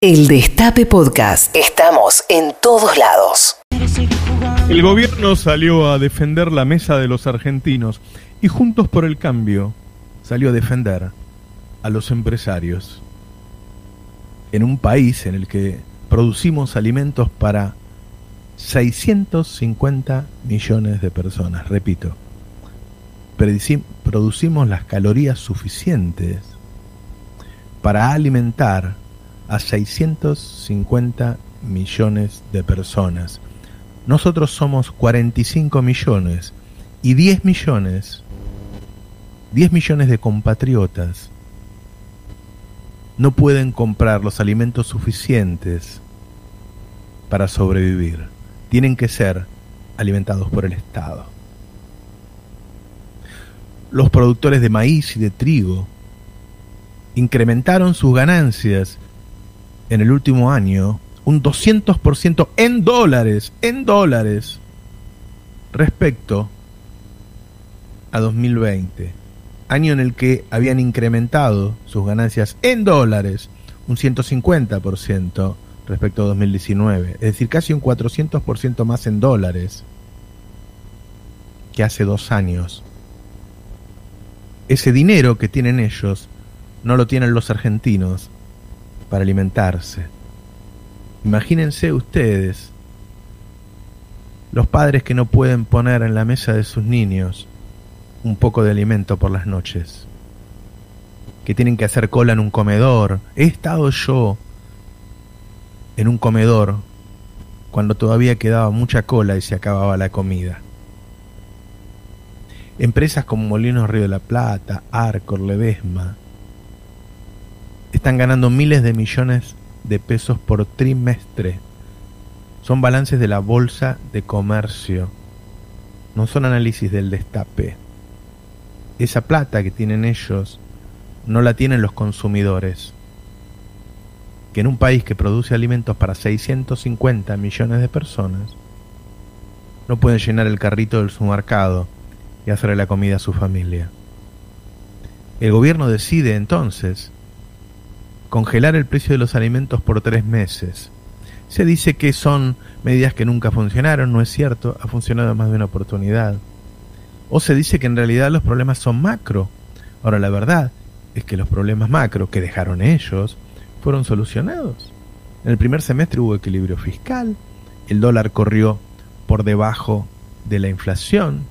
El Destape Podcast. Estamos en todos lados. El gobierno salió a defender la mesa de los argentinos y Juntos por el Cambio salió a defender a los empresarios. En un país en el que producimos alimentos para 650 millones de personas. Repito, producimos las calorías suficientes para alimentar a 650 millones de personas. Nosotros somos 45 millones y 10 millones de compatriotas no pueden comprar los alimentos suficientes para sobrevivir. Tienen que ser alimentados por el Estado. Los productores de maíz y de trigo incrementaron sus ganancias en el último año, un 200% en dólares, respecto a 2020, año en el que habían incrementado sus ganancias en dólares un 150% respecto a 2019, es decir, casi un 400% más en dólares que hace 2 años. Ese dinero que tienen ellos no lo tienen los argentinos para alimentarse. Imagínense ustedes los padres que no pueden poner en la mesa de sus niños un poco de alimento por las noches, que tienen que hacer cola en un comedor. He estado yo en un comedor cuando todavía quedaba mucha cola y se acababa la comida. Empresas como Molinos Río de la Plata, Arcor, Levesma están ganando miles de millones de pesos por trimestre. Son balances de la Bolsa de Comercio. No son análisis del Destape. Esa plata que tienen ellos no la tienen los consumidores. Que en un país que produce alimentos para 650 millones de personas, no pueden llenar el carrito del supermercado y hacerle la comida a su familia. El gobierno decide entonces congelar el precio de los alimentos por 3 meses. Se dice que son medidas que nunca funcionaron. No es cierto, ha funcionado más de una oportunidad. O se dice que en realidad los problemas son macro. Ahora, la verdad es que los problemas macro que dejaron ellos fueron solucionados. En el primer semestre hubo equilibrio fiscal. El dólar corrió por debajo de la inflación.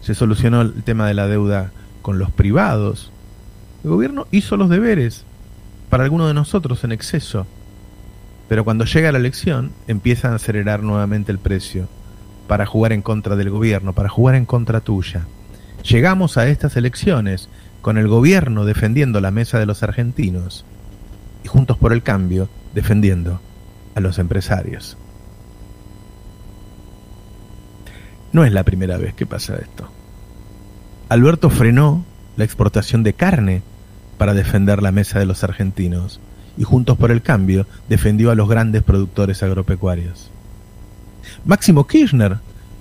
Se solucionó el tema de la deuda con los privados. El gobierno hizo los deberes para algunos de nosotros en exceso, pero cuando llega la elección empiezan a acelerar nuevamente el precio para jugar en contra del gobierno, para jugar en contra tuya. Llegamos a estas elecciones con el gobierno defendiendo la mesa de los argentinos y Juntos por el Cambio defendiendo a los empresarios. No es la primera vez que pasa esto. Alberto frenó la exportación de carne para defender la mesa de los argentinos y Juntos por el Cambio defendió a los grandes productores agropecuarios. Máximo Kirchner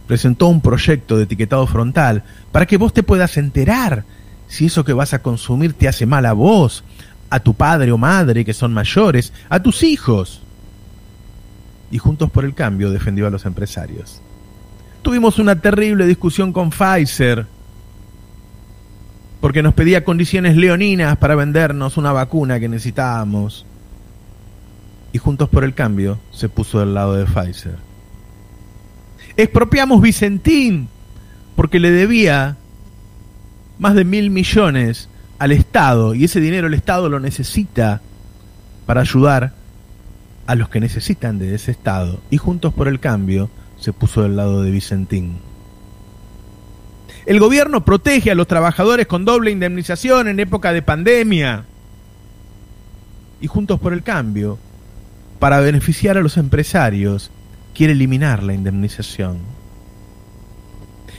presentó un proyecto de etiquetado frontal para que vos te puedas enterar si eso que vas a consumir te hace mal a vos, a tu padre o madre que son mayores, a tus hijos. Y Juntos por el Cambio defendió a los empresarios. Tuvimos una terrible discusión con Pfizer porque nos pedía condiciones leoninas para vendernos una vacuna que necesitábamos. Y Juntos por el Cambio se puso del lado de Pfizer. Expropiamos Vicentín porque le debía más de 1.000 millones al Estado. Y ese dinero el Estado lo necesita para ayudar a los que necesitan de ese Estado. Y Juntos por el Cambio se puso del lado de Vicentín. El gobierno protege a los trabajadores con doble indemnización en época de pandemia. Y Juntos por el Cambio, para beneficiar a los empresarios, quiere eliminar la indemnización.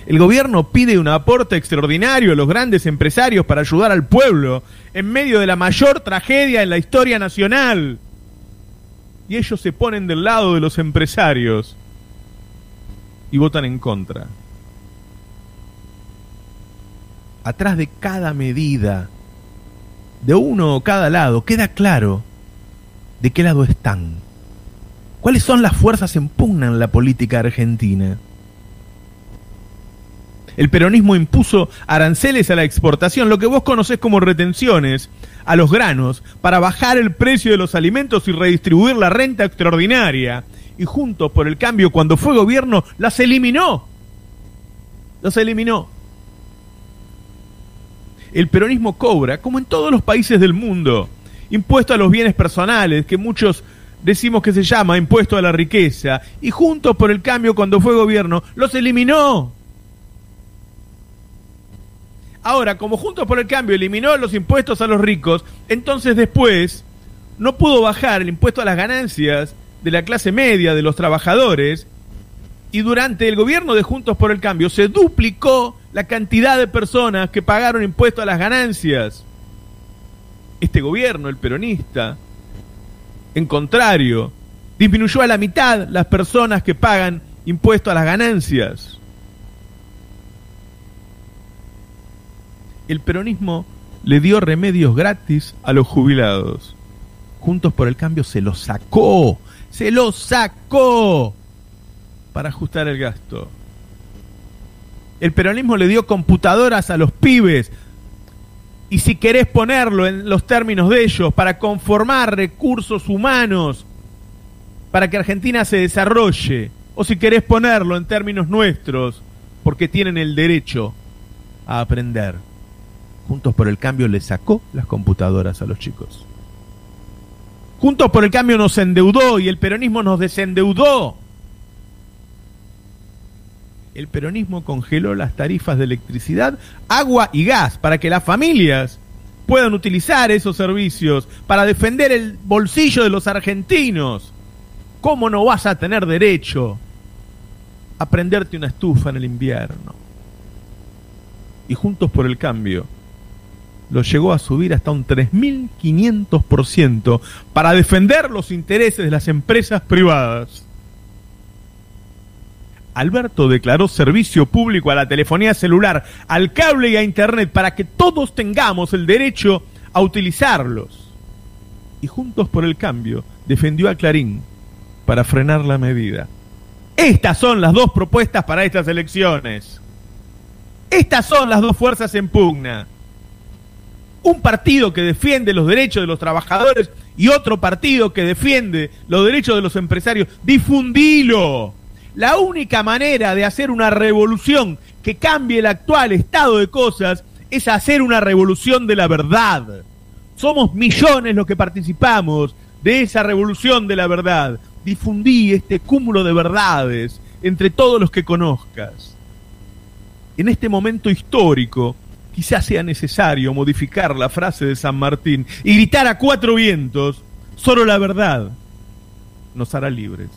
El gobierno pide un aporte extraordinario a los grandes empresarios para ayudar al pueblo en medio de la mayor tragedia en la historia nacional. Y ellos se ponen del lado de los empresarios y votan en contra. Atrás de cada medida, de uno o cada lado, queda claro ¿De qué lado están? ¿Cuáles son las fuerzas en pugna en la política argentina? El peronismo impuso aranceles a la exportación, lo que vos conocés como retenciones, a los granos, para bajar el precio de los alimentos y redistribuir la renta extraordinaria. Y Juntos por el Cambio, cuando fue gobierno, las eliminó. Las eliminó. El peronismo cobra, como en todos los países del mundo, impuesto a los bienes personales, que muchos decimos que se llama impuesto a la riqueza. Y Juntos por el Cambio, cuando fue gobierno, los eliminó. Ahora, como Juntos por el Cambio eliminó los impuestos a los ricos, entonces después no pudo bajar el impuesto a las ganancias de la clase media, de los trabajadores, y durante el gobierno de Juntos por el Cambio se duplicó la cantidad de personas que pagaron impuesto a las ganancias. Este gobierno, el peronista, en contrario, disminuyó a la mitad las personas que pagan impuesto a las ganancias. El peronismo le dio remedios gratis a los jubilados. Juntos por el Cambio se los sacó. ¡Se los sacó! Para ajustar el gasto. El peronismo le dio computadoras a los pibes. Y si querés ponerlo en los términos de ellos, para conformar recursos humanos para que Argentina se desarrolle. O si querés ponerlo en términos nuestros, porque tienen el derecho a aprender. Juntos por el Cambio le sacó las computadoras a los chicos. Juntos por el Cambio nos endeudó y el peronismo nos desendeudó. El peronismo congeló las tarifas de electricidad, agua y gas para que las familias puedan utilizar esos servicios para defender el bolsillo de los argentinos. ¿Cómo no vas a tener derecho a prenderte una estufa en el invierno? Y Juntos por el Cambio lo llegó a subir hasta un 3.500% para defender los intereses de las empresas privadas. Alberto declaró servicio público a la telefonía celular, al cable y a internet para que todos tengamos el derecho a utilizarlos. Y Juntos por el Cambio defendió a Clarín para frenar la medida. Estas son las dos propuestas para estas elecciones. Estas son las dos fuerzas en pugna. Un partido que defiende los derechos de los trabajadores y otro partido que defiende los derechos de los empresarios. ¡Difundilo! La única manera de hacer una revolución que cambie el actual estado de cosas es hacer una revolución de la verdad. Somos millones los que participamos de esa revolución de la verdad. Difundí este cúmulo de verdades entre todos los que conozcas. En este momento histórico, quizás sea necesario modificar la frase de San Martín y gritar a cuatro vientos, solo la verdad nos hará libres.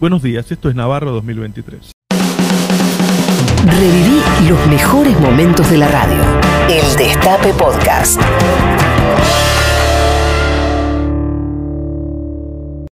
Buenos días, esto es Navarro 2023. Reviví los mejores momentos de la radio. El Destape Podcast.